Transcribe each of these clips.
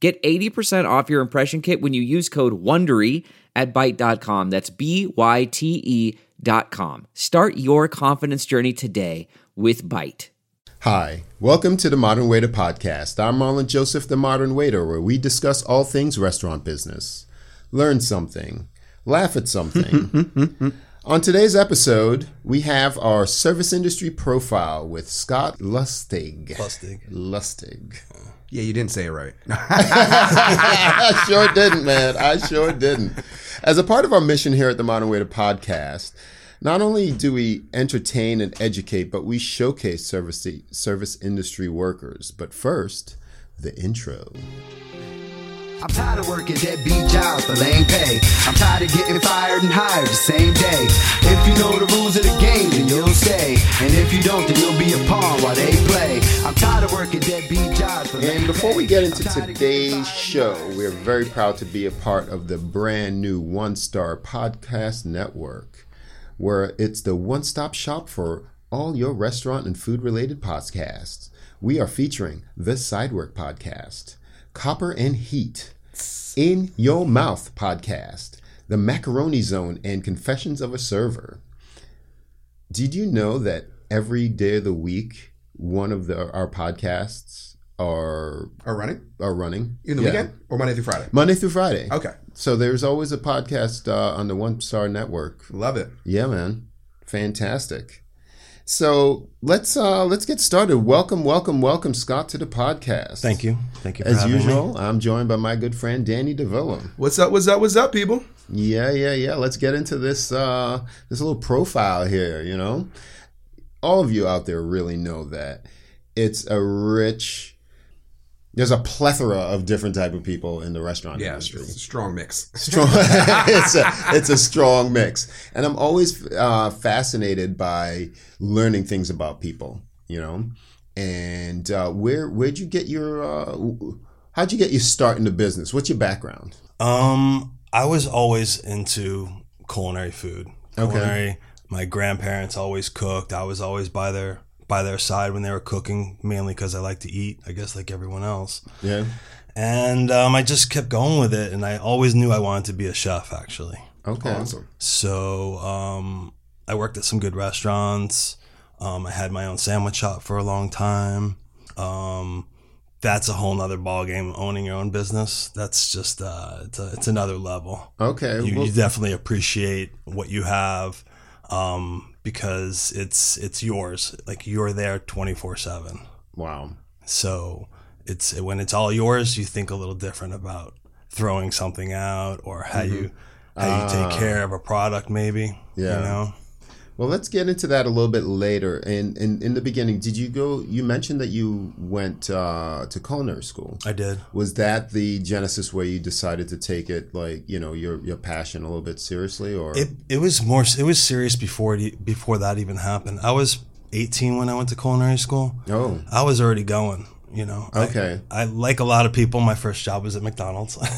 Get 80% off your impression kit when you use code WONDERY at Byte.com. That's Byte.com. Start your confidence journey today with Byte. Hi, welcome to the Modern Waiter Podcast. I'm Marlon Joseph, the Modern Waiter, where we discuss all things restaurant business. Learn something. Laugh at something. On today's episode, we have our service industry profile with Scott Lustig. Lustig. Yeah, you didn't say it right. I sure didn't, man. I sure didn't. As a part of our mission here at the Modern Waiter Podcast, not only do we entertain and educate, but we showcase service industry workers. But first, the intro. I'm tired of working deadbeat jobs for lame pay. I'm tired of getting fired and hired the same day. If you know the rules of the game, then you'll stay. And if you don't, then you'll be a pawn while they play. I'm tired of working deadbeat jobs for lame pay. And before we get into today's show, we're very proud to be a part of the brand new One Star Podcast Network, where it's the one-stop shop for all your restaurant and food-related podcasts. We are featuring The Sidework Podcast, Copper and Heat, In Your Mouth Podcast, The Macaroni Zone, and Confessions of a Server. Did you know that every day of the week, one of our podcasts are running? In the weekend? Or Monday through Friday? Monday through Friday. Okay. So there's always a podcast on the One Star Network. Love it. Yeah, man. Fantastic. So let's get started. Welcome, Scott, to the podcast. Thank you. As usual, I'm joined by my good friend Danny Deville. What's up, people? Yeah. Let's get into this this little profile here. You know, all of you out there really know that it's a rich. There's a plethora of different type of people in the restaurant industry. It's a strong mix. It's a strong mix. And I'm always fascinated by learning things about people, you know. And where'd you get your how'd you get your start in the business? What's your background? I was always into culinary food. Okay. My grandparents always cooked. I was always by their side when they were cooking, mainly because I like to eat, I guess, like everyone else. Yeah. And I just kept going with it, and I always knew I wanted to be a chef, actually. Okay. Awesome. So I worked at some good restaurants. I had my own sandwich shop for a long time. That's a whole nother ballgame, owning your own business. That's just, it's another level. Okay. You definitely appreciate what you have. Because it's yours, like you're there 24/7. Wow! So when it's all yours, you think a little different about throwing something out or how you take care of a product, maybe. Yeah. You know. Well, let's get into that a little bit later. And in the beginning, did you go? You mentioned that you went to culinary school. I did. Was that the genesis where you decided to take it, like, you know, your passion a little bit seriously, or it was serious before that even happened? I was 18 when I went to culinary school. Oh, I was already going. You know, okay. I like a lot of people. My first job was at McDonald's. Wow,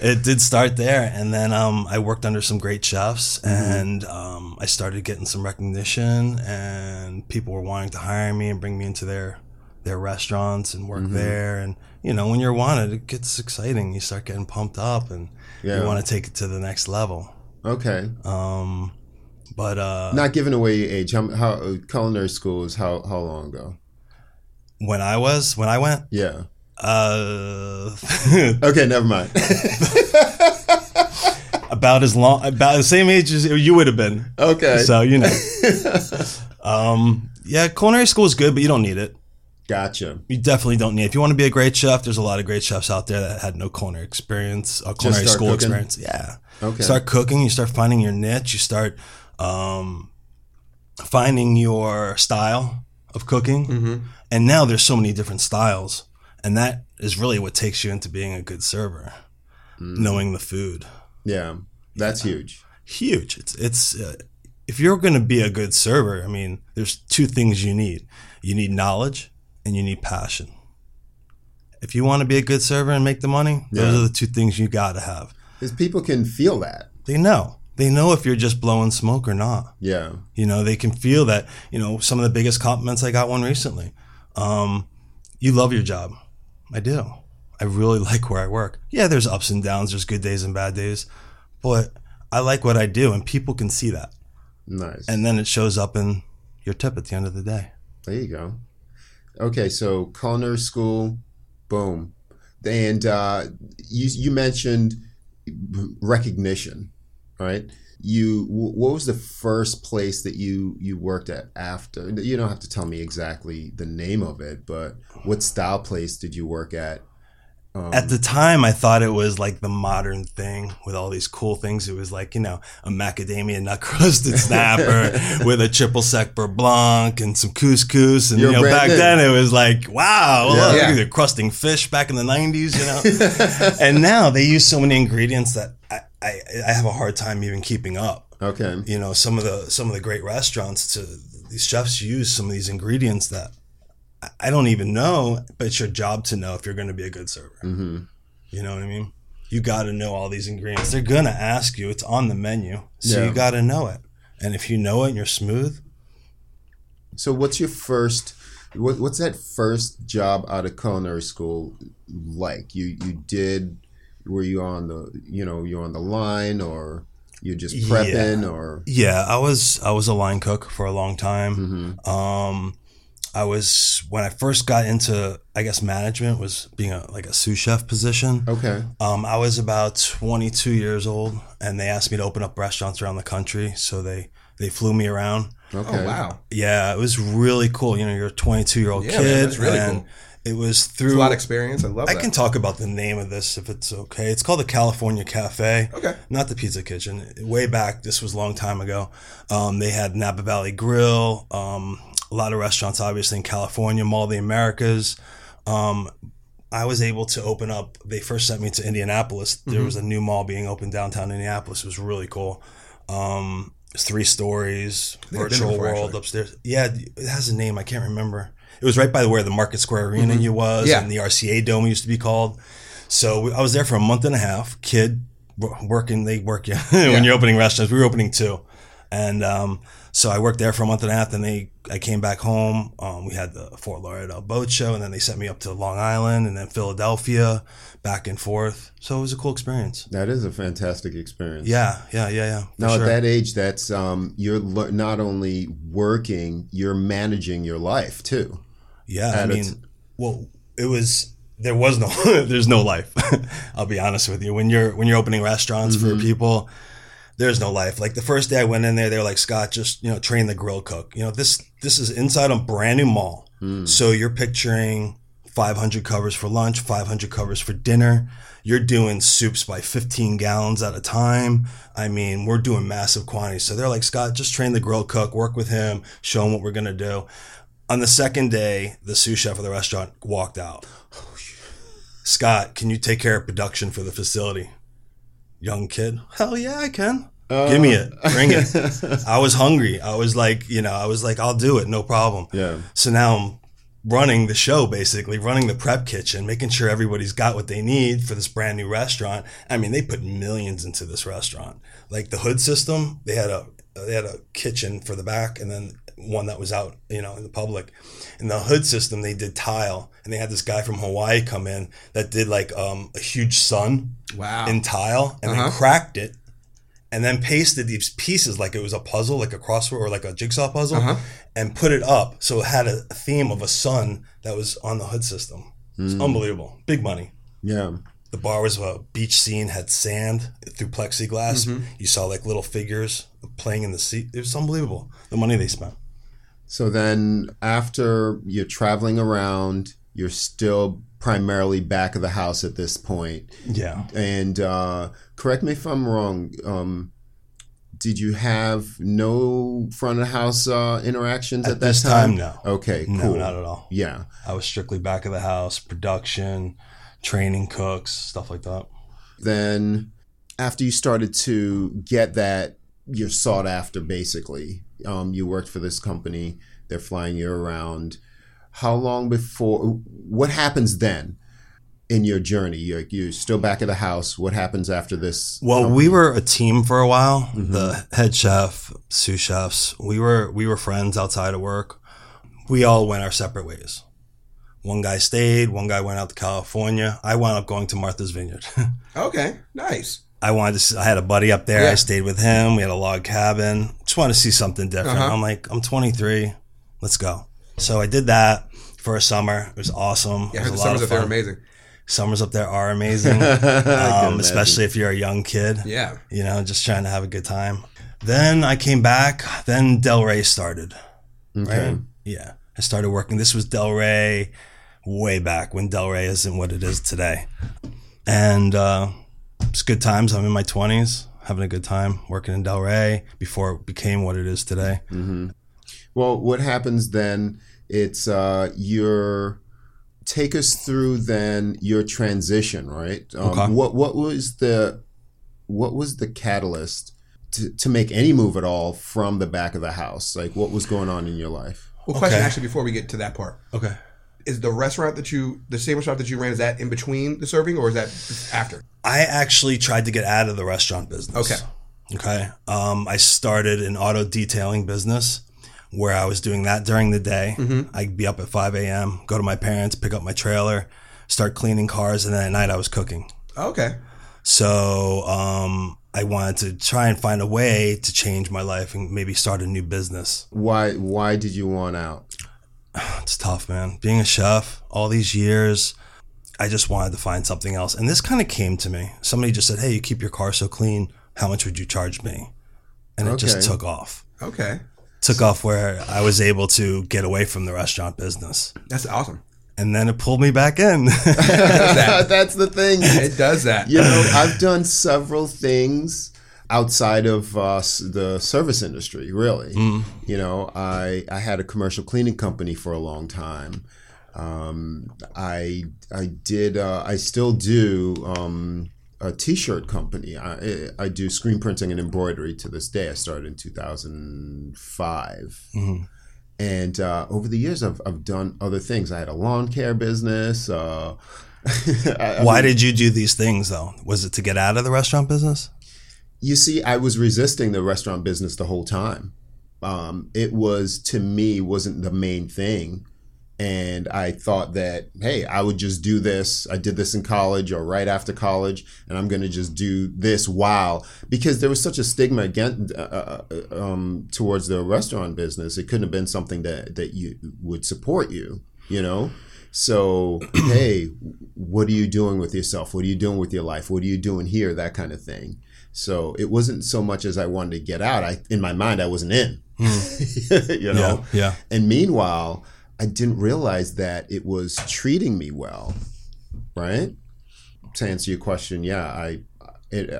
it did start there, and then I worked under some great chefs, and I started getting some recognition, and people were wanting to hire me and bring me into their restaurants and work there. And you know, when you're wanted, it gets exciting. You start getting pumped up, and you want to take it to the next level. Okay. But not giving away your age. How culinary school is how long ago? When I went? Yeah. Okay, never mind. About the same age as you would have been. Okay. So, you know. Culinary school is good, but you don't need it. Gotcha. You definitely don't need it. If you want to be a great chef, there's a lot of great chefs out there that had no culinary experience, or culinary school experience. Yeah. Okay. Start cooking, you start finding your niche, you start finding your style of cooking, and now there's so many different styles, And that is really what takes you into being a good server, knowing the food. Yeah, that's huge. Huge. It's if you're going to be a good server, I mean, there's two things you need. You need knowledge and you need passion. If you want to be a good server and make the money, those are the two things you got to have. Because people can feel that. They know. They know if you're just blowing smoke or not. Yeah. You know, they can feel that. You know, some of the biggest compliments, I got one recently. You love your job. I do. I really like where I work. Yeah, there's ups and downs. There's good days and bad days. But I like what I do, and people can see that. Nice. And then it shows up in your tip at the end of the day. There you go. Okay, so culinary school, boom. And you mentioned recognition. Right. What was the first place that you worked at after? You don't have to tell me exactly the name of it, but what style place did you work at? At the time, I thought it was like the modern thing with all these cool things. It was like, you know, a macadamia nut crusted snapper with a triple sec beurre blanc and some couscous. And, back then it was like, wow, they're crusting fish back in the 90s, you know. And now they use so many ingredients that I have a hard time even keeping up. Okay. You know, some of the great restaurants, these chefs use some of these ingredients that I don't even know, but it's your job to know if you're going to be a good server. Mm-hmm. You know what I mean? You got to know all these ingredients. They're going to ask you. It's on the menu. So you got to know it. And if you know it and you're smooth. So what's your first, what's that first job out of culinary school like? Were you on the, you're on the line, or you're just prepping or? Yeah, I was a line cook for a long time. Mm-hmm. When I first got into, I guess, management was being like a sous chef position. Okay. I was about 22 years old, and they asked me to open up restaurants around the country. So they flew me around. Okay. Oh, wow. Yeah, it was really cool. You know, you're a 22-year-old kid. Man, that's really cool. It was through... It's a lot of experience. I love that. I can talk about the name of this if it's okay. It's called the California Cafe. Okay. Not the Pizza Kitchen. Way back, this was a long time ago. They had Napa Valley Grill, a lot of restaurants, obviously, in California, Mall of the Americas. I was able to open up... They first sent me to Indianapolis. There was a new mall being opened downtown Indianapolis. It was really cool. It's 3 stories, virtual world upstairs. Yeah, it has a name. I can't remember. It was right by where the Market Square Arena and the RCA Dome used to be called. So I was there for a month and a half, kid, working. They work you when you're opening restaurants. We were opening two. And so I worked there for a month and a half. Then I came back home. We had the Fort Lauderdale Boat Show. And then they sent me up to Long Island and then Philadelphia, back and forth. So it was a cool experience. That is a fantastic experience. Yeah. Now, at that age, that's you're not only working, you're managing your life, too. Yeah, there's no life. I'll be honest with you. When you're opening restaurants for people, there's no life. Like the first day I went in there, they were like, Scott, just, train the grill cook. You know, this is inside a brand new mall. So you're picturing 500 covers for lunch, 500 covers for dinner. You're doing soups by 15 gallons at a time. I mean, we're doing massive quantities. So they're like, Scott, just train the grill cook, work with him, show him what we're going to do. On the second day, the sous chef of the restaurant walked out. Oh, Scott, can you take care of production for the facility? Young kid. Hell yeah, I can. Give me it. Bring it. I was hungry. I was like, I'll do it. No problem. Yeah. So now I'm running the show, basically, running the prep kitchen, making sure everybody's got what they need for this brand new restaurant. I mean, they put millions into this restaurant. Like the hood system, they had a kitchen for the back and then one that was out, in the public. In the hood system, they did tile, and they had this guy from Hawaii come in that did like a huge sun in tile, and then cracked it, and then pasted these pieces like it was a puzzle, like a crossword or like a jigsaw puzzle, and put it up so it had a theme of a sun that was on the hood system. It's unbelievable. Big money. Yeah. The bar was a beach scene, had sand through plexiglass. You saw like little figures playing in the sea. It was unbelievable, the money they spent. So then after you're traveling around, you're still primarily back of the house at this point. Yeah. And correct me if I'm wrong. Did you have no front of house interactions at that time? No. Okay, cool. No, not at all. Yeah. I was strictly back of the house, production, training cooks, stuff like that. Then after you started to get that, you're sought after basically. You worked for this company. They're flying you around. How long before, what happens then in your journey? You're still back at the house. What happens after this? Well, we were a team for a while. Mm-hmm. The head chef, sous chefs. We were friends outside of work. We all went our separate ways. One guy stayed. One guy went out to California. I wound up going to Martha's Vineyard. Okay, nice. I had a buddy up there. Yeah. I stayed with him. We had a log cabin. Just wanted to see something different. Uh-huh. I'm like, I'm 23. Let's go. So I did that for a summer. It was awesome. Yeah, the summers up there are amazing. Summers up there are amazing, especially if you're a young kid. Yeah. You know, just trying to have a good time. Then I came back. Then Del Rey started. Okay. Right? Yeah. I started working. This was Del Rey way back when Del Rey isn't what it is today. And it's good times. I'm in my 20s, having a good time working in Del Rey before it became what it is today. Mm-hmm. Well, what happens then, it's take us through then your transition, right? Okay. What was the catalyst to make any move at all from the back of the house? Like, what was going on in your life? Well, question actually before we get to that part. Okay. Is the restaurant the same restaurant that you ran, is that in between the serving or is that after? I actually tried to get out of the restaurant business. Okay. I started an auto detailing business, where I was doing that during the day. Mm-hmm. I'd be up at 5 a.m., go to my parents, pick up my trailer, start cleaning cars, and then at night I was cooking. Okay. So I wanted to try and find a way to change my life and maybe start a new business. Why did you want out? It's tough, man. Being a chef all these years, I just wanted to find something else. And this kind of came to me. Somebody just said, hey, you keep your car so clean. How much would you charge me? And it just took off. Okay. Took off where I was able to get away from the restaurant business. That's awesome. And then it pulled me back in. That's the thing. It does that. You know, I've done several things outside of the service industry, really. Mm. You know, I had a commercial cleaning company for a long time. I still do a t-shirt company. I do screen printing and embroidery to this day. I started in 2005. Mm-hmm. And over the years, I've done other things. I had a lawn care business. Why did you do these things, though? Was it to get out of the restaurant business? You see, I was resisting the restaurant business the whole time. It was, to me, wasn't the main thing. And I thought that, hey, I would just do this. I did this in college or right after college, and I'm going to just do this because there was such a stigma towards the restaurant business. It couldn't have been something that you would support you know? So, hey, what are you doing with yourself? What are you doing with your life? What are you doing here? That kind of thing. So it wasn't so much as I wanted to get out. In my mind, I wasn't in, you know? Yeah. And meanwhile, I didn't realize that it was treating me well, right? To answer your question, yeah,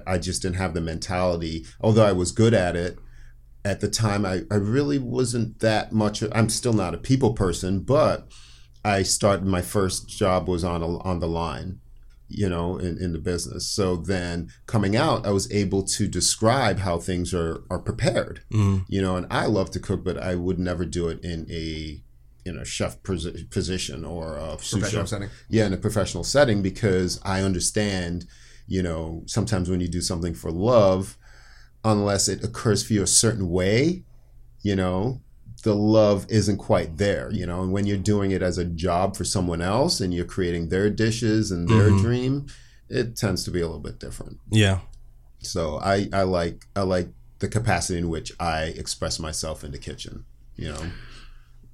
I just didn't have the mentality. Although I was good at it, at the time I really wasn't that much. I'm still not a people person, but I started, my first job was on the line, you know, in the business. So then coming out, I was able to describe how things are prepared, you know, and I love to cook, but I would never do it in a chef position or a professional setting. Yeah, in a professional setting, because I understand, you know, sometimes when you do something for love, unless it occurs for you a certain way, you know, the love isn't quite there, you know. And when you're doing it as a job for someone else and you're creating their dishes and their dream, it tends to be a little bit different. Yeah. So I like the capacity in which I express myself in the kitchen, you know.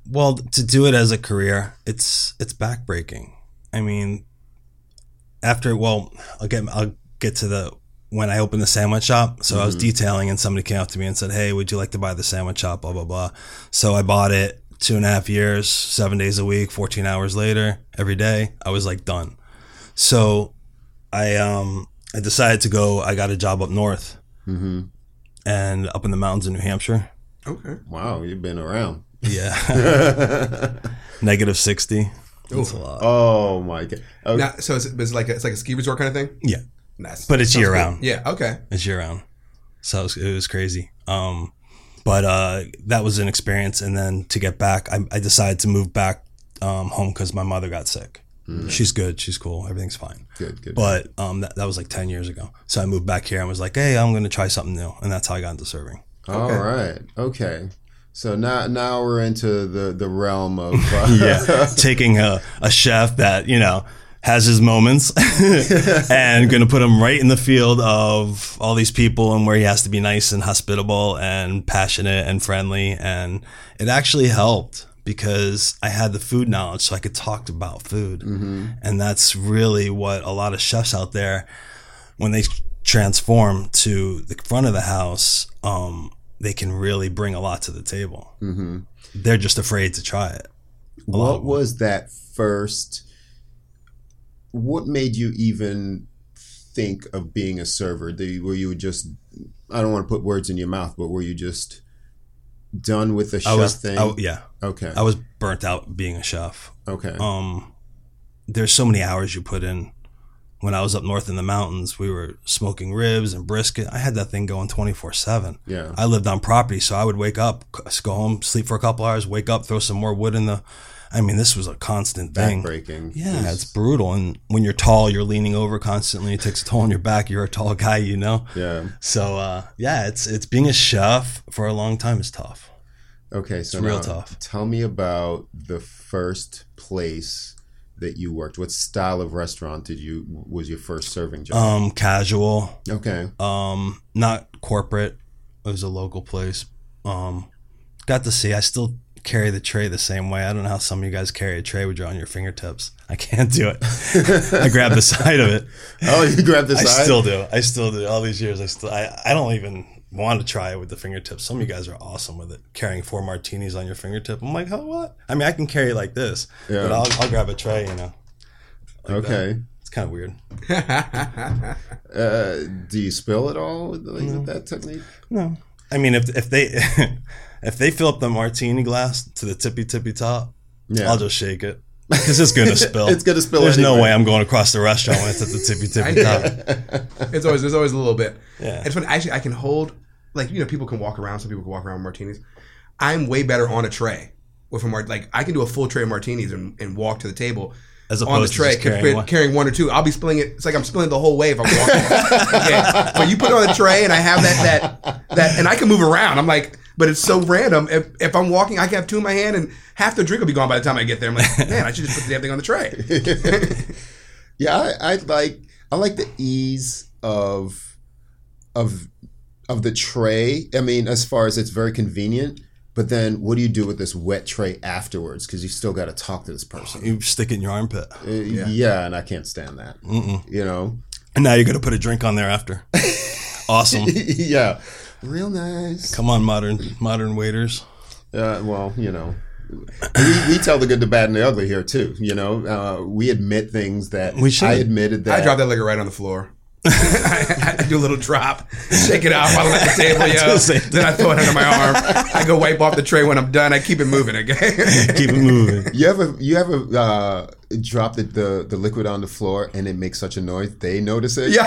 Well, to do it as a career, it's backbreaking. I mean, I'll get to when I opened the sandwich shop. So I was detailing and somebody came up to me and said, hey, would you like to buy the sandwich shop, blah, blah, blah. So I bought it 2.5 years, 7 days a week, 14 hours later, every day. I was like done. So I decided to go, I got a job up north. Mm-hmm. and up in the mountains in New Hampshire. Okay. Wow, you've been around. Yeah. Negative 60. That's a lot. Oh my God. Okay. Now, so it's like a ski resort kind of thing? Yeah. Nice. But it's year round. Cool. Yeah. Okay. It's year round. So it was crazy. But that was an experience. And then to get back, I decided to move back home because my mother got sick. Mm. She's good. She's cool. Everything's fine. Good. But that was like 10 years ago. So I moved back here and was like, hey, I'm going to try something new. And that's how I got into serving. Okay. All right. Okay. So now we're into the realm of taking a chef that, you know, has his moments and going to put him right in the field of all these people and where he has to be nice and hospitable and passionate and friendly. And it actually helped because I had the food knowledge so I could talk about food. Mm-hmm. And that's really what a lot of chefs out there, when they transform to the front of the house, they can really bring a lot to the table. Mm-hmm. They're just afraid to try it. What was that first? What made you even think of being a server? Were you just, I don't want to put words in your mouth, but were you just done with the chef thing? Yeah. Okay. I was burnt out being a chef. Okay. There's so many hours you put in. When I was up north in the mountains, we were smoking ribs and brisket. I had that thing going 24/7. Yeah. I lived on property, so I would wake up, go home, sleep for a couple hours, wake up, throw some more wood in the... I mean, this was a constant thing. Backbreaking. Yeah, it's brutal. And when you're tall, you're leaning over constantly. It takes a toll on your back. You're a tall guy, you know? Yeah. So, it's being a chef for a long time is tough. Okay, so it's real tough. Tell me about the first place that you worked. What style of restaurant was your first serving job? Casual. Okay. Not corporate. It was a local place. Got to see. I still carry the tray the same way. I don't know how some of you guys carry a tray with you on your fingertips. I can't do it. I grab the side of it. Oh, you grab the side? I still do. All these years, I don't even want to try it with the fingertips. Some of you guys are awesome with it, carrying 4 martinis on your fingertip. I'm like, oh, what? I mean, I can carry it like this, but I'll grab a tray, you know. Like okay. That. It's kind of weird. Do you spill it all with that technique? No. I mean, if they fill up the martini glass to the tippy top, I'll just shake it. Because it's going to spill. It's going to spill. There's anyway. No way I'm going across the restaurant when it's at the tippy top. There's always a little bit. Yeah. It's funny. Actually, I can hold, like, you know, people can walk around. Some people can walk around with martinis. I'm way better on a tray with a I can do a full tray of martinis and walk to the table as opposed on the tray to carrying one or two. I'll be spilling it. It's like I'm spilling the whole way if I'm walking. Okay. But you put it on a tray and I have that and I can move around. I'm like. But it's so random. If I'm walking, I can have 2 in my hand, and half the drink will be gone by the time I get there. I'm like, man, I should just put the damn thing on the tray. Yeah, I like the ease of the tray. I mean, as far as it's very convenient. But then, what do you do with this wet tray afterwards? Because you still got to talk to this person. You stick it in your armpit. Yeah, and I can't stand that. Mm-mm. You know. And now you're gonna put a drink on there after. Awesome. Yeah. Real nice. Come on, modern waiters. Well, you know, we tell the good, the bad, and the ugly here too. You know, we admit things that I admitted that I dropped that liquor right on the floor. I do a little drop, shake it off, I lay the table, then I throw it under my arm. I go wipe off the tray when I'm done. I keep it moving. Okay, keep it moving. You ever drop the liquid on the floor and it makes such a noise they notice it. Yeah,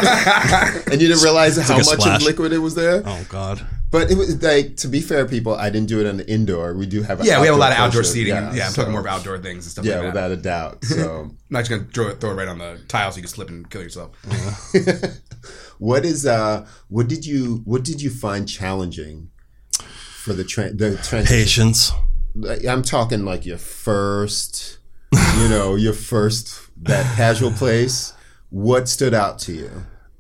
and you didn't realize how much of liquid it was there. Oh God! But it was like, to be fair, people, I didn't do it on the indoor. We do have we have a lot of outdoor seating. Yeah, I'm talking more of outdoor things and stuff. Yeah, like that. Without a doubt. So I'm not just gonna throw it right on the tile so you can slip and kill yourself. Uh-huh. What did you find challenging for the transition? Patience. I'm talking like your first, you know, that casual place. What stood out to you?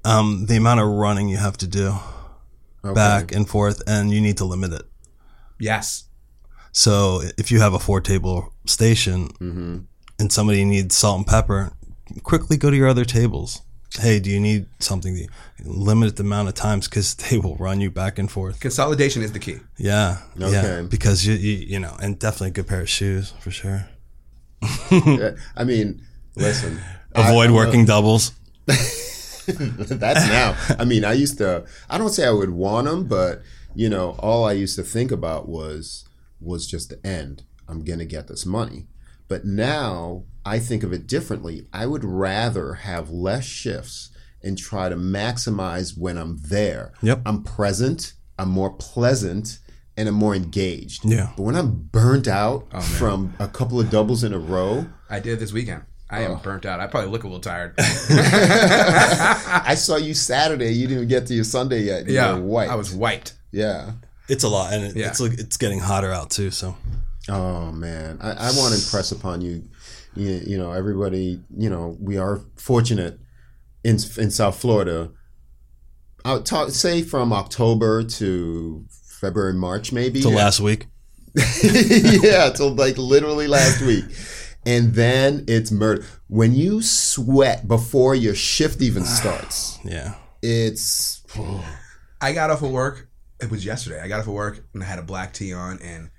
The amount of running you have to do. Okay. Back and forth, and you need to limit it. Yes. So if you have a 4-table station, mm-hmm. and somebody needs salt and pepper, quickly go to your other tables. Hey, do you need something? Limit the amount of times because they will run you back and forth. Consolidation is the key. Yeah. Okay. Yeah, because you know, and definitely a good pair of shoes for sure. I mean, listen. Avoid working doubles. That's now. I mean, I used to, I don't say I would want them, but, you know, all I used to think about was just the end. I'm going to get this money. But now I think of it differently. I would rather have less shifts and try to maximize when I'm there. Yep. I'm present, I'm more pleasant, and I'm more engaged. Yeah. But when I'm burnt out from a couple of doubles in a row. I did this weekend. I am burnt out. I probably look a little tired. I saw you Saturday. You didn't even get to your Sunday yet. You were wiped. I was wiped. Yeah. It's a lot. And it's getting hotter out too, so. Oh, man. I want to impress upon you. You know, everybody, you know, we are fortunate in South Florida. I would say from October to February, March, maybe. Till last week. Yeah, till like literally last week. And then it's murder. When you sweat before your shift even starts. Yeah. It's. Oh. I got off of work. It was yesterday. I got off of work and I had a black tea on and.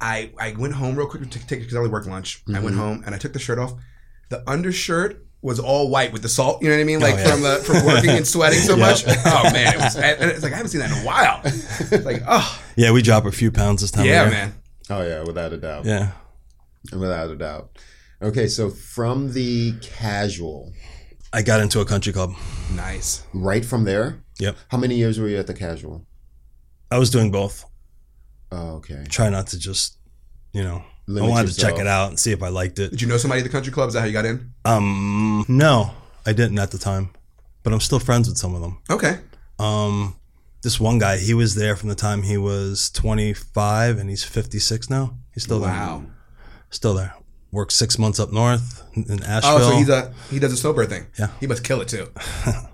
I went home real quick to take because I only work lunch. Mm-hmm. I went home and I took the shirt off. The undershirt was all white with the salt. You know what I mean? Like from working and sweating so much. Oh man, it's like I haven't seen that in a while. It's like yeah, we drop a few pounds this time. Yeah, man. Oh yeah, without a doubt. Yeah, without a doubt. Okay, so from the casual, I got into a country club. Nice. Right from there. Yep. How many years were you at the casual? I was doing both. Oh, okay. Try not to just, you know, limit I wanted yourself. To check it out and see if I liked it. Did you know somebody at the country club? Is that how you got in? No, I didn't at the time, but I'm still friends with some of them. Okay. This one guy, he was there from the time he was 25 and he's 56 now. He's still there. Wow. Still there. Worked 6 months up north in Asheville. Oh, so he does a snowbird thing. Yeah. He must kill it too.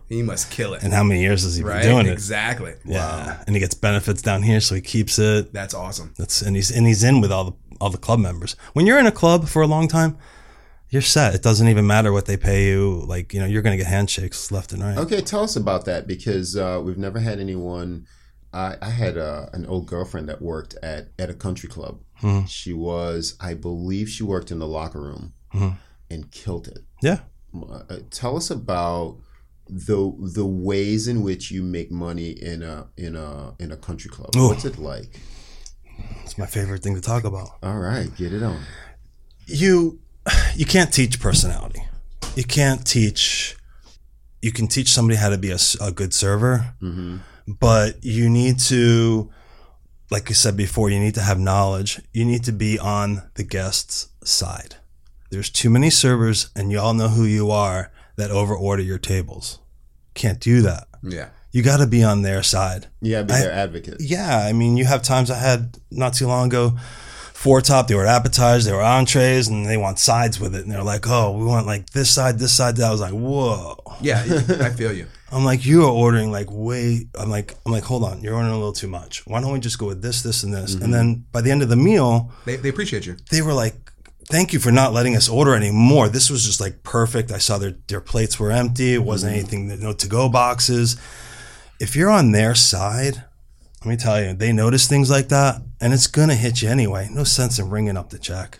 He must kill it. And how many years has he been doing it? Exactly. Yeah. Wow. And he gets benefits down here, so he keeps it. That's awesome. And he's in with all the club members. When you're in a club for a long time, you're set. It doesn't even matter what they pay you. Like, you know, you're going to get handshakes left and right. Okay, tell us about that because we've never had anyone. I had an old girlfriend that worked at a country club. Mm-hmm. She was, I believe, she worked in the locker room mm-hmm. and killed it. Yeah. Tell us about the ways in which you make money in a country club. Ooh. What's it like? It's my favorite thing to talk about. All right, get it on. You can't teach personality. You can't teach. You can teach somebody how to be a good server, mm-hmm. but you need to, like I said before, you need to have knowledge. You need to be on the guest's side. There's too many servers, and you all know who you are, that overorder your tables. Can't do that. Yeah. You got to be on their side. You got to be their advocate. Yeah. I mean, you have times I had not too long ago, four top, they were appetizers, they were entrees, and they want sides with it. And they're like, oh, we want like this side, this side. I was like, whoa. Yeah, I feel you. I'm like, you are ordering like way. I'm like, hold on, you're ordering a little too much. Why don't we just go with this, this, and this? Mm-hmm. And then by the end of the meal, they appreciate you. They were like, thank you for not letting us order anymore. This was just like perfect. I saw their plates were empty. It wasn't anything, no to-go boxes. If you're on their side, let me tell you, they notice things like that, and it's going to hit you anyway. No sense in ringing up the check.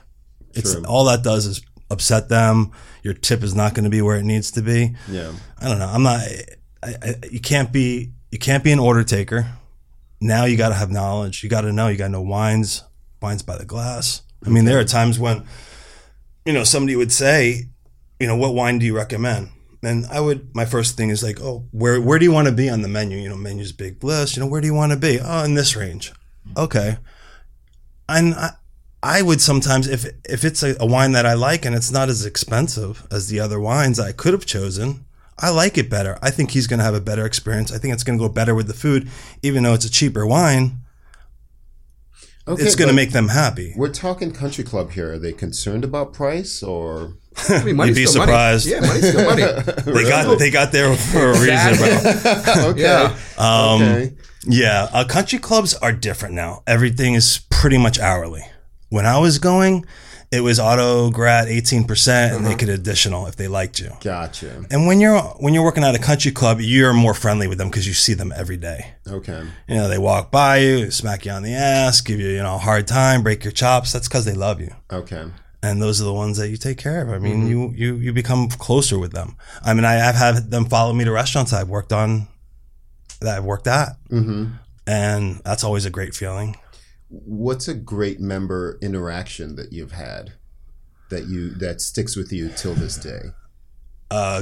It's true. All that does is upset them. Your tip is not going to be where it needs to be. Yeah. I don't know. I'm not. You can't be an order taker. Now you got to have knowledge. You got to know wines by the glass. I mean, there are times when, you know, somebody would say, you know, what wine do you recommend? And my first thing is like, oh, where do you want to be on the menu? You know, menu's big list. You know, where do you want to be? Oh, in this range. Okay. And I would sometimes, if it's a wine that I like and it's not as expensive as the other wines I could have chosen, I like it better. I think he's going to have a better experience. I think it's going to go better with the food, even though it's a cheaper wine. Okay, it's going to make them happy. We're talking country club here. Are they concerned about price or? I mean, you'd be surprised. Money. Yeah, money's still money. They got there for a reason, bro. Okay. Yeah. Yeah. Country clubs are different now. Everything is pretty much hourly. When I was going, it was auto grad 18%, and they could additional if they liked you. Gotcha. And when you're working at a country club, you're more friendly with them because you see them every day. Okay. You know, they walk by you, smack you on the ass, give you, you know, a hard time, break your chops. That's because they love you. Okay. And those are the ones that you take care of. I mean, you become closer with them. I mean, I've had them follow me to restaurants I've worked at. Mm-hmm. And that's always a great feeling. What's a great member interaction that you've had that sticks with you till this day?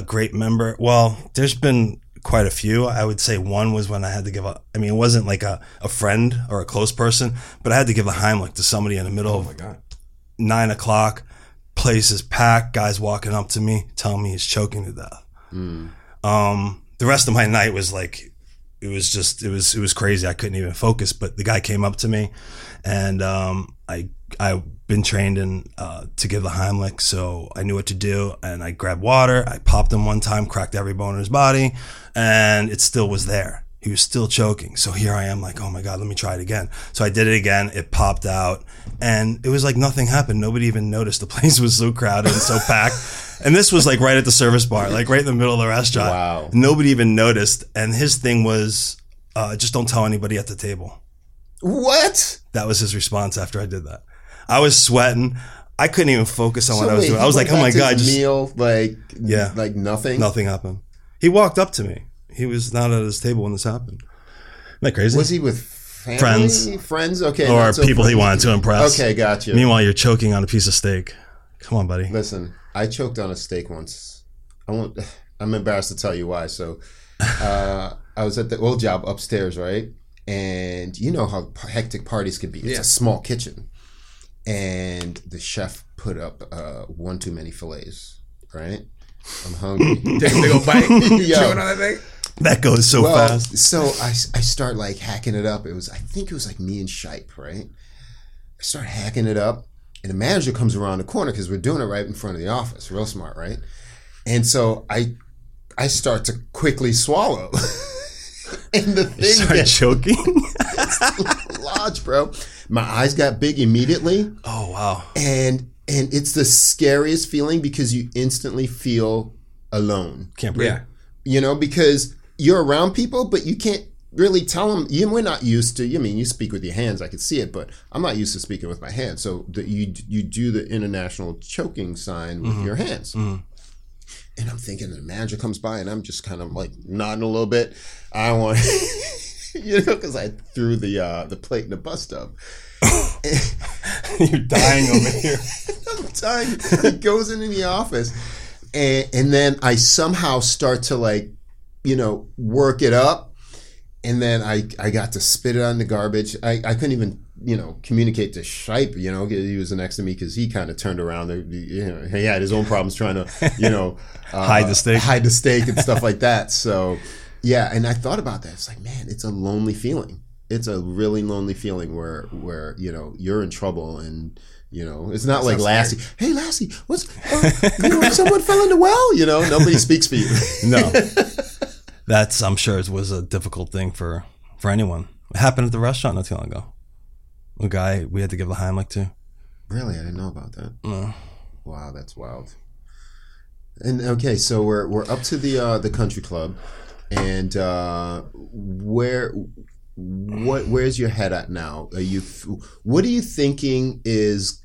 Great member. Well, there's been quite a few. I would say one was when I had to give up. I mean, it wasn't like a friend or a close person, but I had to give a Heimlich to somebody in the middle of 9 o'clock, place is packed, guy's walking up to me, telling me he's choking to death. The rest of my night was like, it was crazy. I couldn't even focus, but the guy came up to me and I've been trained in to give the Heimlich, so I knew what to do, and I grabbed water, I popped him one time, cracked every bone in his body, and it still was there. He was still choking. So here I am like, oh my God, let me try it again. So I did it again. It popped out and it was like nothing happened. Nobody even noticed. The place was so crowded and so packed. And this was like right at the service bar, like right in the middle of the restaurant. Wow. Nobody even noticed. And his thing was, just don't tell anybody at the table. What? That was his response after I did that. I was sweating. I couldn't even focus on what I was doing. I was like, oh my God. Like nothing? Nothing happened. He walked up to me. He was not at his table when this happened. Isn't that crazy? Was he with family? Friends? Okay. Or so people he wanted to impress. Okay, gotcha. Meanwhile, you're choking on a piece of steak. Come on, buddy. Listen, I choked on a steak once. I'm embarrassed to tell you why. So I was at the old job upstairs, right? And you know how hectic parties can be. It's a small kitchen. And the chef put up one too many fillets, right? I'm hungry. Take a big old bite. Chewing on that thing? That goes so fast. So I start like hacking it up. I think it was like me and Shipe, right? I start hacking it up, and the manager comes around the corner because we're doing it right in front of the office. Real smart, right? And so I start to quickly swallow. And the thing choking. It's large, bro. My eyes got big immediately. Oh wow. And it's the scariest feeling because you instantly feel alone. Can't breathe. Yeah. You know, because you're around people, but you can't really tell them. We're not used to. I mean, you speak with your hands. I can see it, but I'm not used to speaking with my hands. So you do the international choking sign with your hands. Mm-hmm. And I'm thinking the manager comes by, and I'm just kind of like nodding a little bit. I want, because I threw the plate in the bus tub. You're dying over here. I'm dying. He goes into the office, and then I somehow start to work it up, and then I got to spit it on the garbage. I couldn't even communicate to Shipe. He was next to me because he kind of turned around. He had his own problems trying to hide the steak and stuff like that. So yeah, and I thought about that. It's like, man, it's a lonely feeling. It's a really lonely feeling where you're in trouble and it's not like Lassie. Hey Lassie, what's someone fell in the well? Nobody speaks for you. No, that's I'm sure it was a difficult thing for anyone. It happened at the restaurant not too long ago. A guy we had to give the Heimlich to. Really, I didn't know about that. No. Wow, that's wild. And okay, so we're up to the country club, and where. Where's your head at now? What are you thinking is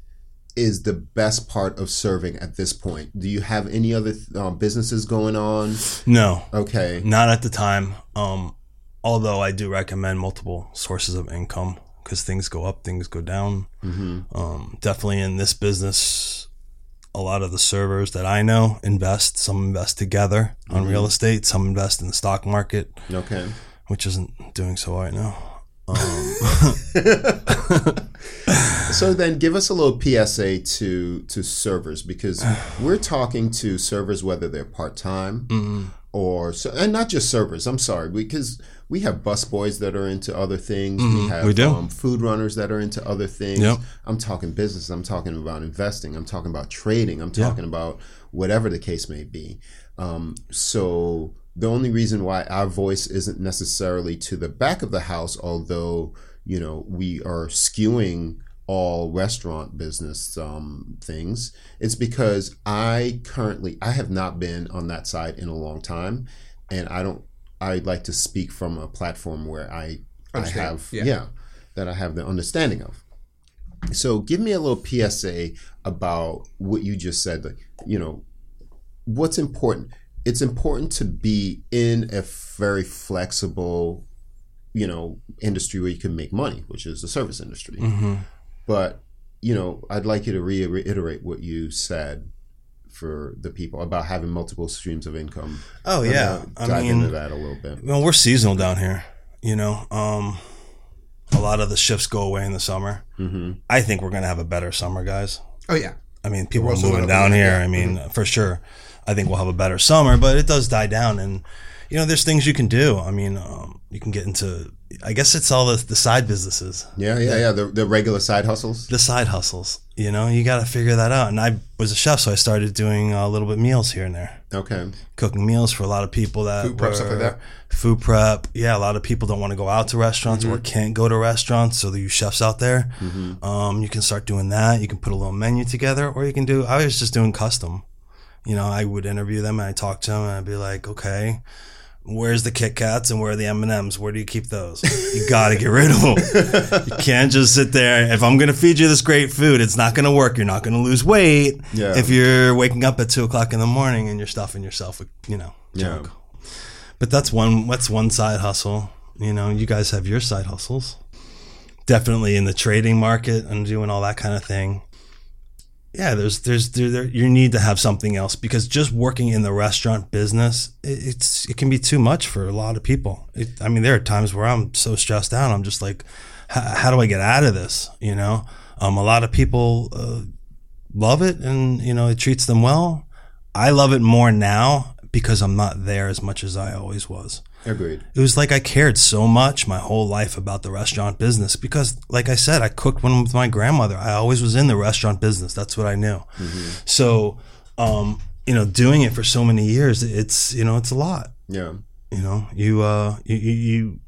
the best part of serving at this point? Do you have any other businesses going on? No. Okay. Not at the time. Although I do recommend multiple sources of income because things go up, things go down. Mm-hmm. Definitely in this business, a lot of the servers that I know invest. Some invest together on real estate. Some invest in the stock market. Okay. Which isn't doing so right now. So then give us a little PSA to servers, because we're talking to servers, whether they're part-time and not just servers, I'm sorry, because we have busboys that are into other things. We have food runners that are into other things. Yep. I'm talking business. I'm talking about investing. I'm talking about trading. I'm talking about whatever the case may be. So the only reason why our voice isn't necessarily to the back of the house, although, we are skewing all restaurant business things, it's because I have not been on that side in a long time. And I'd like to speak from a platform where I have, that I have the understanding of. So give me a little PSA about what you just said. Like, you know, what's important? It's important to be in a very flexible, you know, industry where you can make money, which is the service industry. Mm-hmm. But, you know, I'd like you to reiterate what you said for the people about having multiple streams of income. Oh, yeah. Dive into that a little bit. Well, we're seasonal down here, you know. A lot of the shifts go away in the summer. Mm-hmm. I think we're going to have a better summer, guys. Oh, yeah. I mean, people are moving down here. Yeah. I mean, mm-hmm. for sure. I think we'll have a better summer, but it does die down. And, you know, there's things you can do. I mean, you can get into, I guess it's all the side businesses. Yeah. The regular side hustles. The side hustles. You know, you got to figure that out. And I was a chef, so I started doing a little bit meals here and there. Okay. Cooking meals for a lot of people that food prep, stuff like that. Food prep. Yeah, a lot of people don't want to go out to restaurants mm-hmm. or can't go to restaurants. So you chefs out there, mm-hmm. You can start doing that. You can put a little menu together, or you can do, I was just doing custom. You know, I would interview them and I'd talk to them and I'd be like, okay, where's the Kit Kats and where are the M&Ms? Where do you keep those? You got to get rid of them. You can't just sit there. If I'm going to feed you this great food, it's not going to work. You're not going to lose weight if you're waking up at 2:00 in the morning and you're stuffing yourself with, you know, junk. Yeah. But that's one side hustle. You know, you guys have your side hustles. Definitely in the trading market and doing all that kind of thing. Yeah, there you need to have something else, because just working in the restaurant business, it can be too much for a lot of people. I mean, there are times where I'm so stressed out. I'm just like, how do I get out of this? You know, a lot of people love it, and you know, it treats them well. I love it more now because I'm not there as much as I always was. Agreed. It was like I cared so much my whole life about the restaurant business because, like I said, I cooked one with my grandmother. I always was in the restaurant business. That's what I knew. Mm-hmm. So, you know, doing it for so many years, it's, you know, it's a lot. Yeah. You know,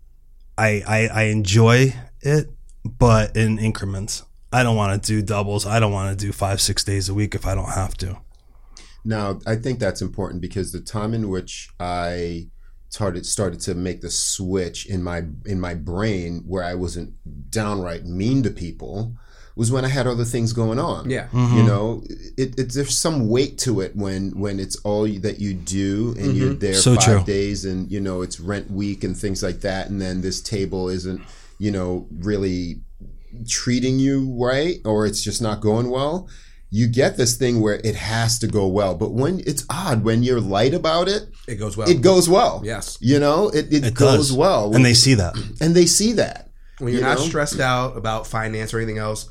I enjoy it, but in increments. I don't want to do doubles. I don't want to do 5-6 days a week if I don't have to. Now, I think that's important because the time in which I started to make the switch in my brain where I wasn't downright mean to people was when I had other things going on. Yeah. Mm-hmm. You know, there's some weight to it when it's all that you do and mm-hmm. you're there so 5 days and, you know, it's rent week and things like that. And then this table isn't, you know, really treating you right, or it's just not going well. You get this thing where it has to go well. But when it's odd, when you're light about it, it goes well. It goes well. Yes. You know, it goes well. And they see that. And they see that. When you're not stressed out about finance or anything else,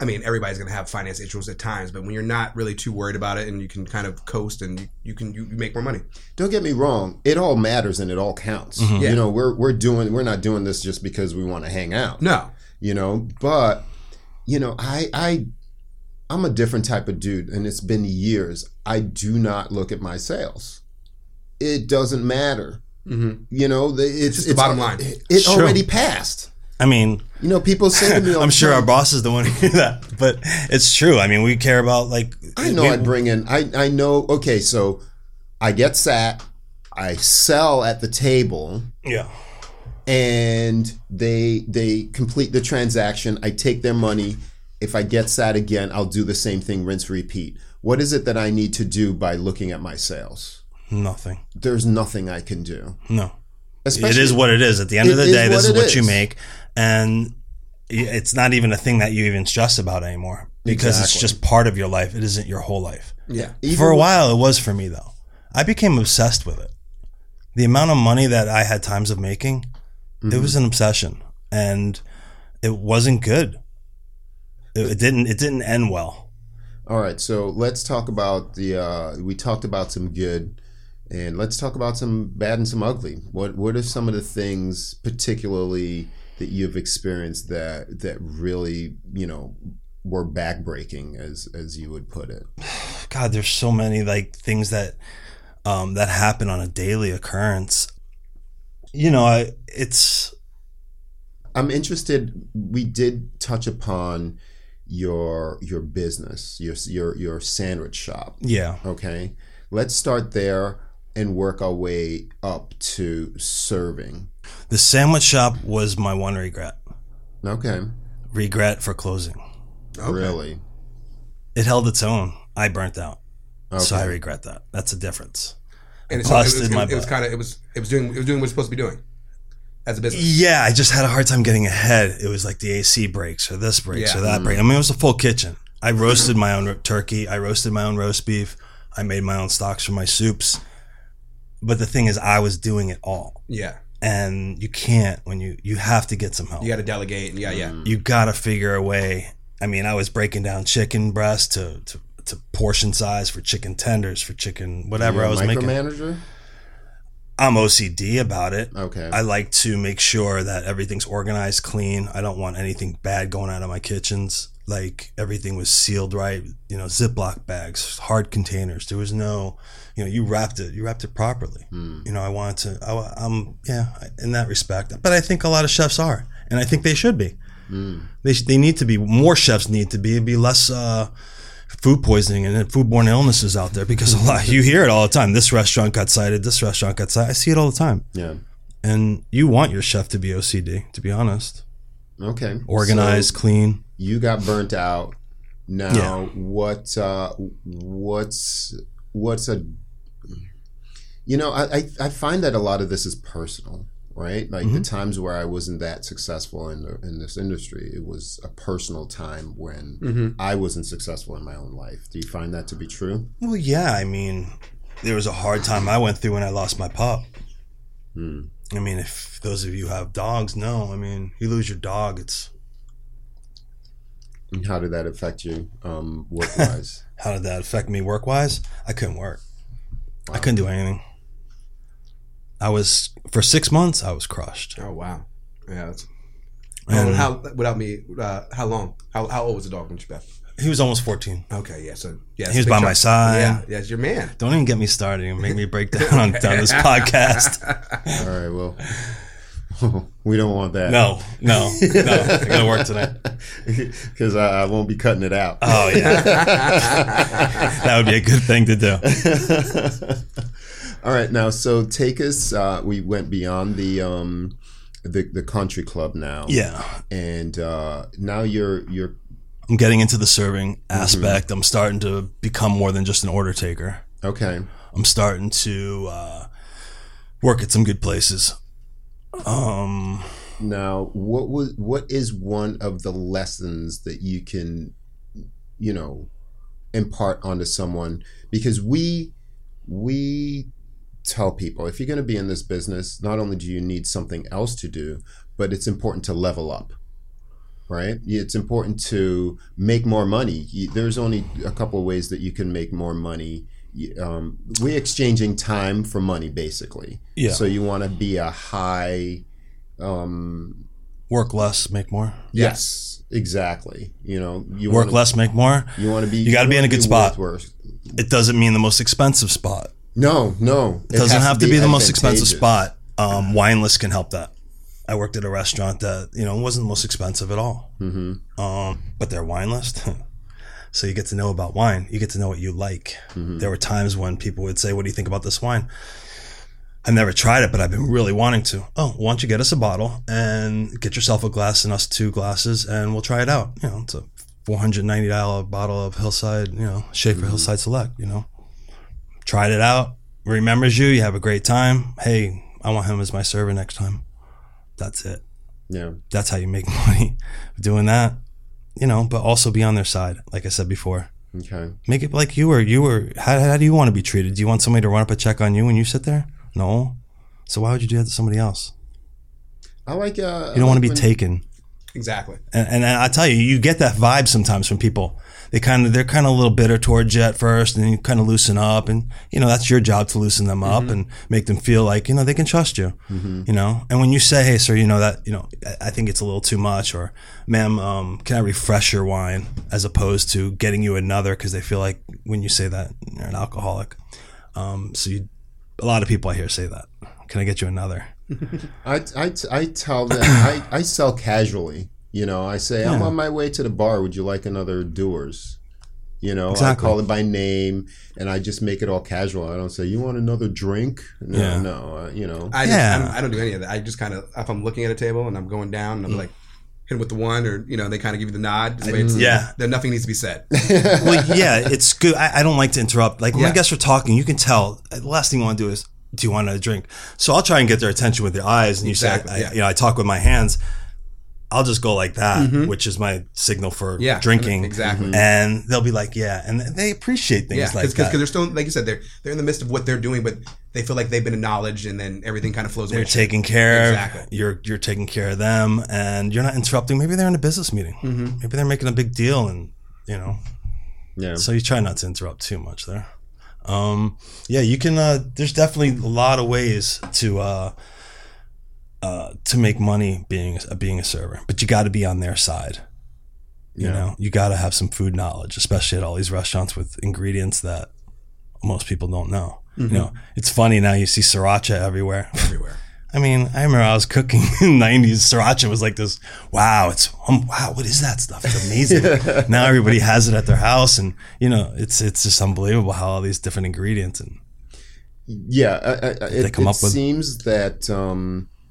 I mean, everybody's going to have finance issues at times, but when you're not really too worried about it and you can kind of coast and you make more money. Don't get me wrong. It all matters and it all counts. Mm-hmm. Yeah. You know, we're not doing this just because we want to hang out. No. You know, but, you know, I'm a different type of dude, and it's been years. I do not look at my sales. It doesn't matter. Mm-hmm. You know, it's the bottom line. It already passed. I mean, you know, people say to me, I'm sure our boss is the one who did that, but it's true. I mean, we care about, like, I know I bring in, I know, okay, so I get sat, I sell at the table. Yeah. And they complete the transaction. I take their money. If I get sad again, I'll do the same thing, rinse, repeat. What is it that I need to do by looking at my sales? Nothing. There's nothing I can do. No. Especially, it is what it is. At the end of the day, this is what you make. And it's not even a thing that you even stress about anymore because it's just part of your life. It isn't your whole life. Yeah. For a while, it was for me, though. I became obsessed with it. The amount of money that I had times of making, mm-hmm. it was an obsession. And it wasn't good. It didn't end well. All right, so let's talk about we talked about some good, and let's talk about some bad and some ugly. What are some of the things, particularly that you've experienced that really, you know, were backbreaking, as you would put it? God, there's so many like things that happen on a daily occurrence. You know, I'm interested. We did touch upon your business, your sandwich shop. Yeah. Okay. Let's start there and work our way up to serving. The sandwich shop was my one regret. Okay. Regret for closing. Okay. Really? It held its own. I burnt out. Okay. So I regret that. That's a difference. And it was doing what it's supposed to be doing as a business. Yeah, I just had a hard time getting ahead. It was like the AC breaks or this breaks or that break. I mean, it was a full kitchen. I roasted my own turkey. I roasted my own roast beef. I made my own stocks for my soups. But the thing is, I was doing it all. Yeah. And you can't when you have to get some help. You got to delegate. Yeah. You got to figure a way. I mean, I was breaking down chicken breast to portion size for chicken tenders, for chicken whatever. You're I was a micromanager? Making. I'm OCD about it. Okay. I like to make sure that everything's organized, clean. I don't want anything bad going out of my kitchens. Like everything was sealed right, Ziploc bags, hard containers. There was no, you wrapped it properly. Mm. I wanted to, in that respect. But I think a lot of chefs are, and I think they should be. Mm. They need to be, more chefs need to be less food poisoning and foodborne illnesses out there, because a lot, you hear it all the time. This restaurant got cited, this restaurant got cited. I see it all the time. Yeah. And you want your chef to be OCD, to be honest. Okay. Organized, clean. You got burnt out. Now, what? What's a? I find that a lot of this is personal, right? Like the times where I wasn't that successful in this industry, it was a personal time when I wasn't successful in my own life. Do you find that to be true? Well, yeah. I mean, there was a hard time I went through when I lost my pup. Mm. I mean, if those of you have dogs, know. I mean, you lose your dog, it's. How did that affect you work-wise? How did that affect me work-wise? I couldn't work. Wow. I couldn't do anything. For 6 months, I was crushed. Oh, wow. Yeah. How long? How old was the dog when you got? He was almost 14. Okay, yeah. So, yeah. He was by my side. Yeah, it's your man. Don't even get me started and make me break down on this podcast. All right, well. We don't want that. No. I'm gonna work tonight because I won't be cutting it out. Oh yeah, that would be a good thing to do. All right, now so take us. We went beyond the country club now. Yeah, and now you're. I'm getting into the serving aspect. I'm starting to become more than just an order taker. Okay, I'm starting to work at some good places. Now, what is one of the lessons that you can, impart onto someone? Because we tell people, if you're going to be in this business, not only do you need something else to do, but it's important to level up, right? It's important to make more money. There's only a couple of ways that you can make more money. We're exchanging time for money, basically. Yeah. So you want to be a high... work less, make more. Yes, exactly. You work less, make more. You want to be. You got to be in a good spot. It doesn't mean the most expensive spot. No. It doesn't have to be the most expensive spot. Wine list can help that. I worked at a restaurant that wasn't the most expensive at all. Mm-hmm. But their wine list. So you get to know about wine. You get to know what you like. Mm-hmm. There were times when people would say, what do you think about this wine? I never tried it, but I've been really wanting to. Oh, why don't you get us a bottle and get yourself a glass and us 2 glasses and we'll try it out. It's a $490 bottle of Hillside, Schaefer Hillside Select, Tried it out. Remembers you. You have a great time. Hey, I want him as my server next time. That's it. Yeah. That's how you make money doing that. But also be on their side, like I said before. Okay. Make it like you were. How do you want to be treated? Do you want somebody to run up a check on you when you sit there? No. So why would you do that to somebody else? I like. You don't want to be taken. Exactly. And I tell you, you get that vibe sometimes from people. They're kind of a little bitter towards you at first, and you kind of loosen up, and that's your job to loosen them up and make them feel like they can trust you. Mm-hmm. And when you say, hey sir, I think it's a little too much, or ma'am, can I refresh your wine, as opposed to getting you another, because they feel like when you say that you're an alcoholic. A lot of people I hear say that. Can I get you another? I tell them I sell casually. I say, I'm on my way to the bar. Would you like another Doers? Exactly. I call it by name, and I just make it all casual. I don't say, you want another drink? No. I don't do any of that. I just kind of, if I'm looking at a table and I'm going down, and I'm like, hit him with the one, or, you know, they kind of give you the nod. Yeah. Then nothing needs to be said. Well, yeah, it's good. I don't like to interrupt. Like, when my guests are talking, you can tell the last thing you want to do is, do you want a drink? So I'll try and get their attention with their eyes. And you say, I, you know, I talk with my hands. I'll just go like that, which is my signal for drinking. Exactly. And they'll be like, and they appreciate things like that. Because they're still, like you said, they're in the midst of what they're doing, but they feel like they've been acknowledged, and then everything kind of flows away. They're taken care of. You're taking care of them, and you're not interrupting. Maybe they're in a business meeting. Maybe they're making a big deal, and, you know. Yeah. So you try not to interrupt too much there. You can, there's definitely a lot of ways to make money being a server, but you got to be on their side. You know, you got to have some food knowledge, especially at all these restaurants with ingredients that most people don't know. You know, it's funny now, you see sriracha everywhere. I mean, I remember I was cooking in the 90s. Sriracha was like this, what is that stuff? It's amazing. Now everybody has it at their house, and, you know, it's just unbelievable how all these different ingredients and they come up with. It seems that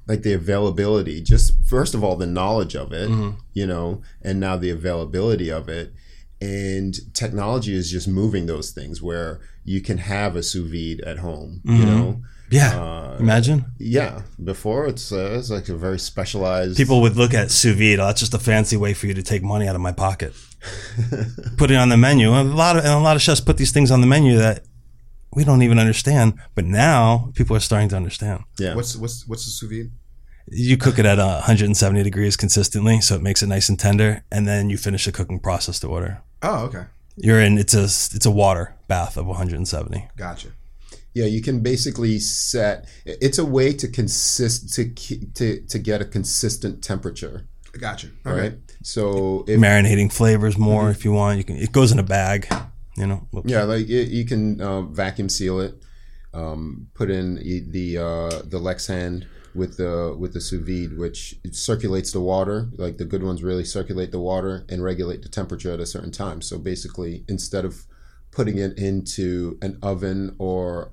like the availability, just first of all, the knowledge of it, you know, and now the availability of it. And technology is just moving those things where you can have a sous vide at home, you know? Imagine. Yeah. Before, it's like a very specialized... People would look at sous vide, that's just a fancy way for you to take money out of my pocket. Put it on the menu. A lot of chefs put these things on the menu that we don't even understand, but now people are starting to understand. Yeah. What's the sous vide? You cook it at 170 degrees consistently, so it makes it nice and tender, and then you finish the cooking process to order. Oh, okay. It's a water bath of 170. Gotcha. Yeah, you can basically set. It's a way to to get a consistent temperature. Gotcha. All right. So marinating flavors more if you want. You can. It goes in a bag. You know. You can vacuum seal it. Put in the Lexan with the sous vide, which it circulates the water. Like the good ones really circulate the water and regulate the temperature at a certain time. So basically, instead of putting it into an oven or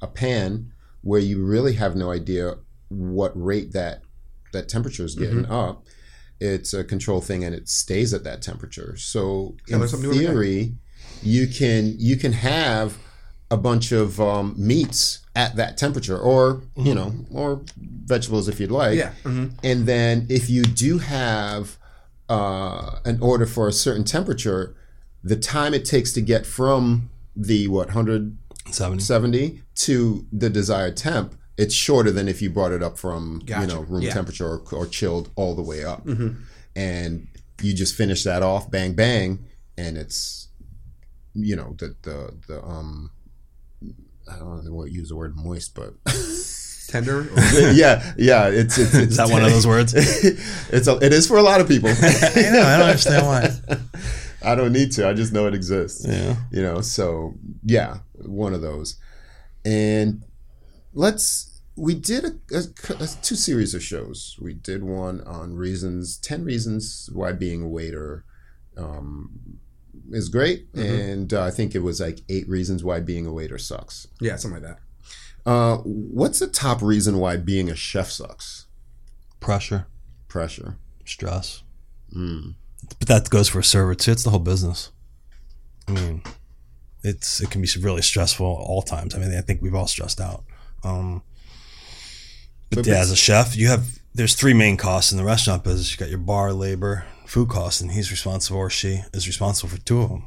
a pan where you really have no idea what rate that temperature is getting up, it's a control thing, and it stays at that temperature. So in theory, you can have a bunch of meats at that temperature, or you know, or vegetables if you'd like. Yeah. And then if you do have an order for a certain temperature, the time it takes to get from the 170 to the desired temp, it's shorter than if you brought it up from room temperature or chilled all the way up, and you just finish that off, bang bang, and it's the I don't know what use the word moist, but tender. It's is that one of those words? It is for a lot of people. I don't understand why. I don't need to. I just know it exists. Yeah. You know, so yeah, one of those. And we did a two series of shows. We did one on 10 reasons why being a waiter is great. And I think it was like 8 reasons why being a waiter sucks. Yeah, something like that. What's the top reason why being a chef sucks? Pressure. Stress. But that goes for a server too. It's the whole business. I mean, it can be really stressful at all times. I mean, I think we've all stressed out. But as a chef, there's 3 main costs in the restaurant business. You got your bar, labor, food costs, and he's responsible, or she is responsible for 2 of them.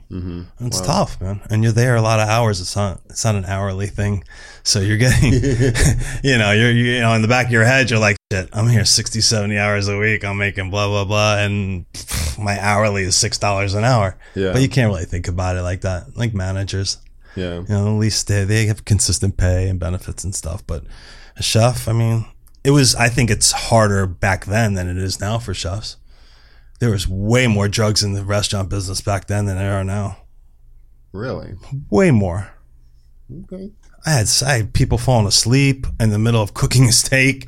And it's tough, man. And you're there a lot of hours. It's not an hourly thing. So you're getting, you're in the back of your head, you're like, shit, I'm here 60, 70 hours a week. I'm making blah, blah, blah. And my hourly is $6 an hour. Yeah. But you can't really think about it like that. Like managers. Yeah. You know, at least they have consistent pay and benefits and stuff. But a chef, I mean, I think it's harder back then than it is now for chefs. There was way more drugs in the restaurant business back then than there are now. Really? Way more. Okay. I had people falling asleep in the middle of cooking a steak.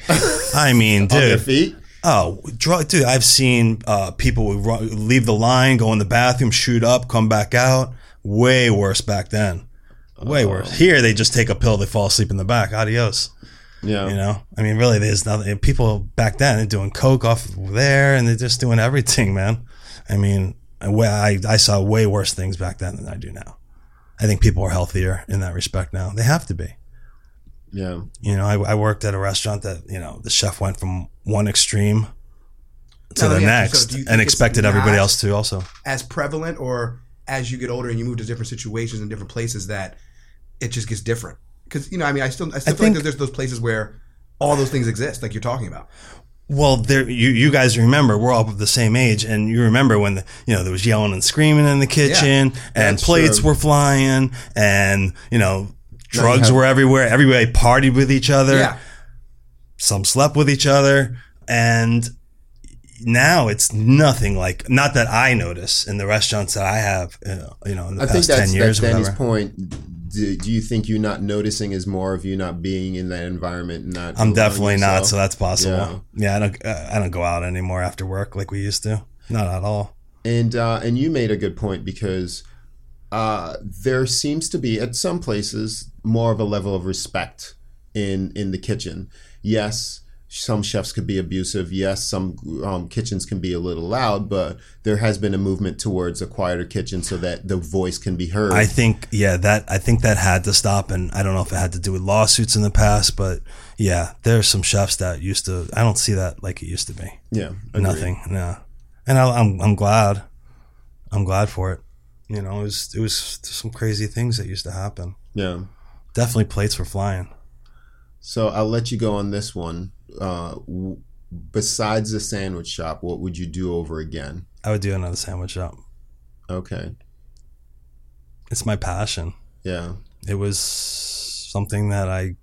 I mean, dude. On their feet? Oh, dude, I've seen people leave the line, go in the bathroom, shoot up, come back out. Way worse back then. Way worse. Here, they just take a pill, they fall asleep in the back. Adios. Yeah. You know, I mean, really, there's nothing. People back then are doing coke off there, and they're just doing everything, man. I mean, I saw way worse things back then than I do now. I think people are healthier in that respect now. They have to be. Yeah. You know, I worked at a restaurant that, you know, the chef went from one extreme to the next, so and expected everybody else to also. As prevalent, or as you get older and you move to different situations and different places, that it just gets different. Because, you know, I mean, I still think like there's those places where all those things exist, like you're talking about. Well, there, you guys remember, we're all the same age, and you remember when there was yelling and screaming in the kitchen, and plates were flying, and drugs were everywhere. Everybody partied with each other. Yeah. Some slept with each other, and now it's nothing like. Not that I notice in the restaurants that I have, in the past 10 years. I think that's Danny's point. Do you think you not noticing is more of you not being in that environment? And not I'm definitely yourself? Not, so that's possible. Yeah, I don't go out anymore after work like we used to. Not at all. And you made a good point, because there seems to be at some places more of a level of respect in the kitchen. Yes, some chefs could be abusive. Yes, some kitchens can be a little loud, but there has been a movement towards a quieter kitchen so that the voice can be heard. I think that had to stop, and I don't know if it had to do with lawsuits in the past, but yeah, there are some chefs that used to. I don't see that like it used to be. Yeah, agreed. Nothing. No, and I'm glad. I'm glad for it. You know, it was some crazy things that used to happen. Yeah, definitely plates were flying. So I'll let you go on this one. Besides the sandwich shop, what would you do over again? I would do another sandwich shop. Okay. It's my passion. Yeah. It was something that I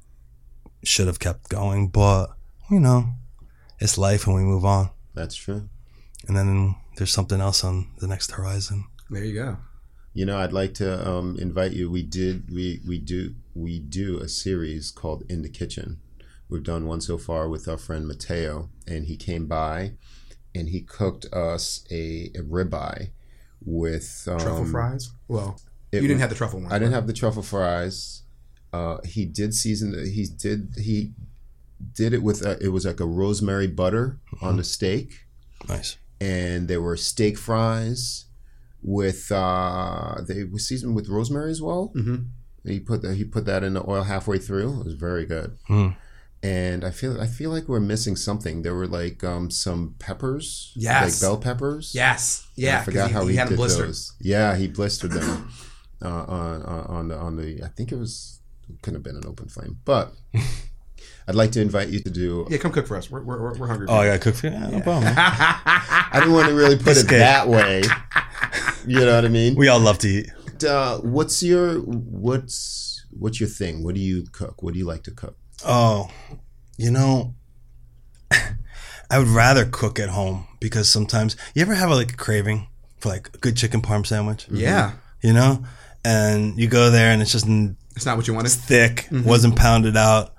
should have kept going, but, it's life and we move on. That's true. And then there's something else on the next horizon. There you go. You know, I'd like to invite you. We do a series called In the Kitchen. We've done one so far with our friend Matteo, and he came by and he cooked us a ribeye with truffle fries. Well, you didn't have the truffle one. I didn't have the truffle fries. He did season it. He did it with it was like a rosemary butter on the steak. Nice. And there were steak fries with they were seasoned with rosemary as well. Mm-hmm. He put that in the oil halfway through. It was very good. Mm. And I feel like we're missing something. There were like some peppers, yes, like bell peppers. Yes, yeah. I forgot how he did those. Yeah, he blistered them on the. I think it couldn't have been an open flame, but I'd like to invite you to do. Yeah, come cook for us. We're hungry. Oh, I gotta cook for you. Yeah, no problem. I didn't want to really put it that way. You know what I mean? We all love to eat. What's your thing? What do you cook? What do you like to cook? Oh, I would rather cook at home, because sometimes you ever have a craving for a good chicken parm sandwich. Yeah, and you go there and it's just it's not what you wanted. It's thick, wasn't pounded out.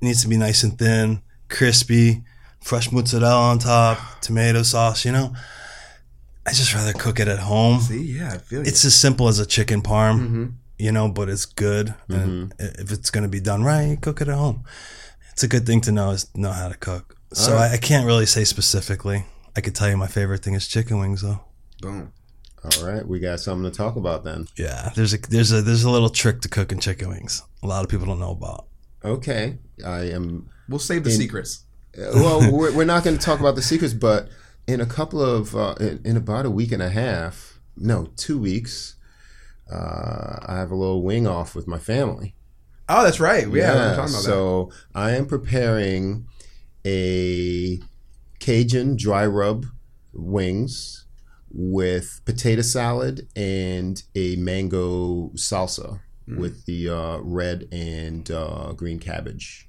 It needs to be nice and thin, crispy, fresh mozzarella on top, tomato sauce. I just rather cook it at home. See, yeah, I feel you. It's as simple as a chicken parm. Mm-hmm. But it's good. And if it's going to be done right, cook it at home. It's a good thing to know how to cook. So right. I can't really say specifically. I could tell you my favorite thing is chicken wings, though. Boom. All right. We got something to talk about then. Yeah. There's a little trick to cooking chicken wings. A lot of people don't know about. Okay. We'll save the secrets. Well, we're not going to talk about the secrets, but in a couple of, in about a week and a half, no, 2 weeks, I have a little wing off with my family. Oh, that's right. Yeah, we're talking about so that. I am preparing a Cajun dry rub wings with potato salad and a mango salsa with the red and green cabbage.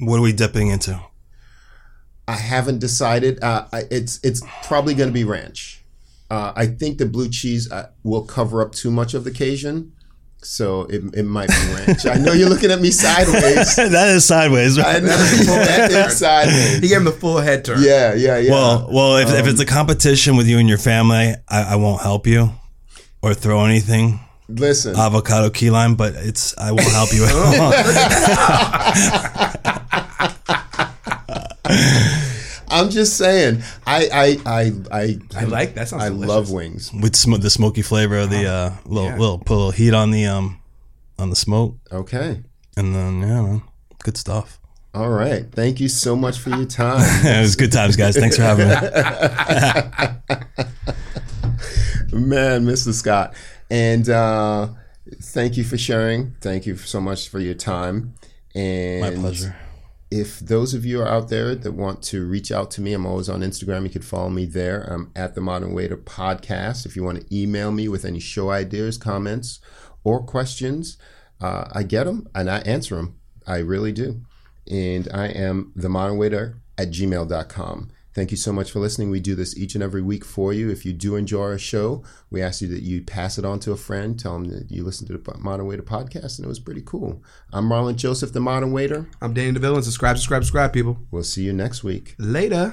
What are we dipping into? I haven't decided. It's probably going to be ranch. I think the blue cheese will cover up too much of the Cajun, so it might be ranch. I know you're looking at me sideways. That is sideways. Right? I know. That is sideways. He gave him the full head turn. Yeah. Well, if it's a competition with you and your family, I won't help you or throw anything. Listen, avocado key lime, but it's I won't help you at all. I'm just saying, I like that. Sounds delicious. Love wings with the smoky flavor of the little put a little heat on the smoke. Okay, and then good stuff. All right, thank you so much for your time. It was good times, guys. Thanks for having me. Man, Mr. Scott, and thank you for sharing. Thank you so much for your time. And my pleasure. If those of you are out there that want to reach out to me, I'm always on Instagram. You could follow me there. I'm at the Modern Waiter Podcast. If you want to email me with any show ideas, comments, or questions, I get them and I answer them. I really do. And I am themodernwaiter@gmail.com. Thank you so much for listening. We do this each and every week for you. If you do enjoy our show, we ask you that you pass it on to a friend. Tell them that you listened to the Modern Waiter Podcast and it was pretty cool. I'm Marlon Joseph, the Modern Waiter. I'm Danny Deville, and subscribe, people. We'll see you next week. Later.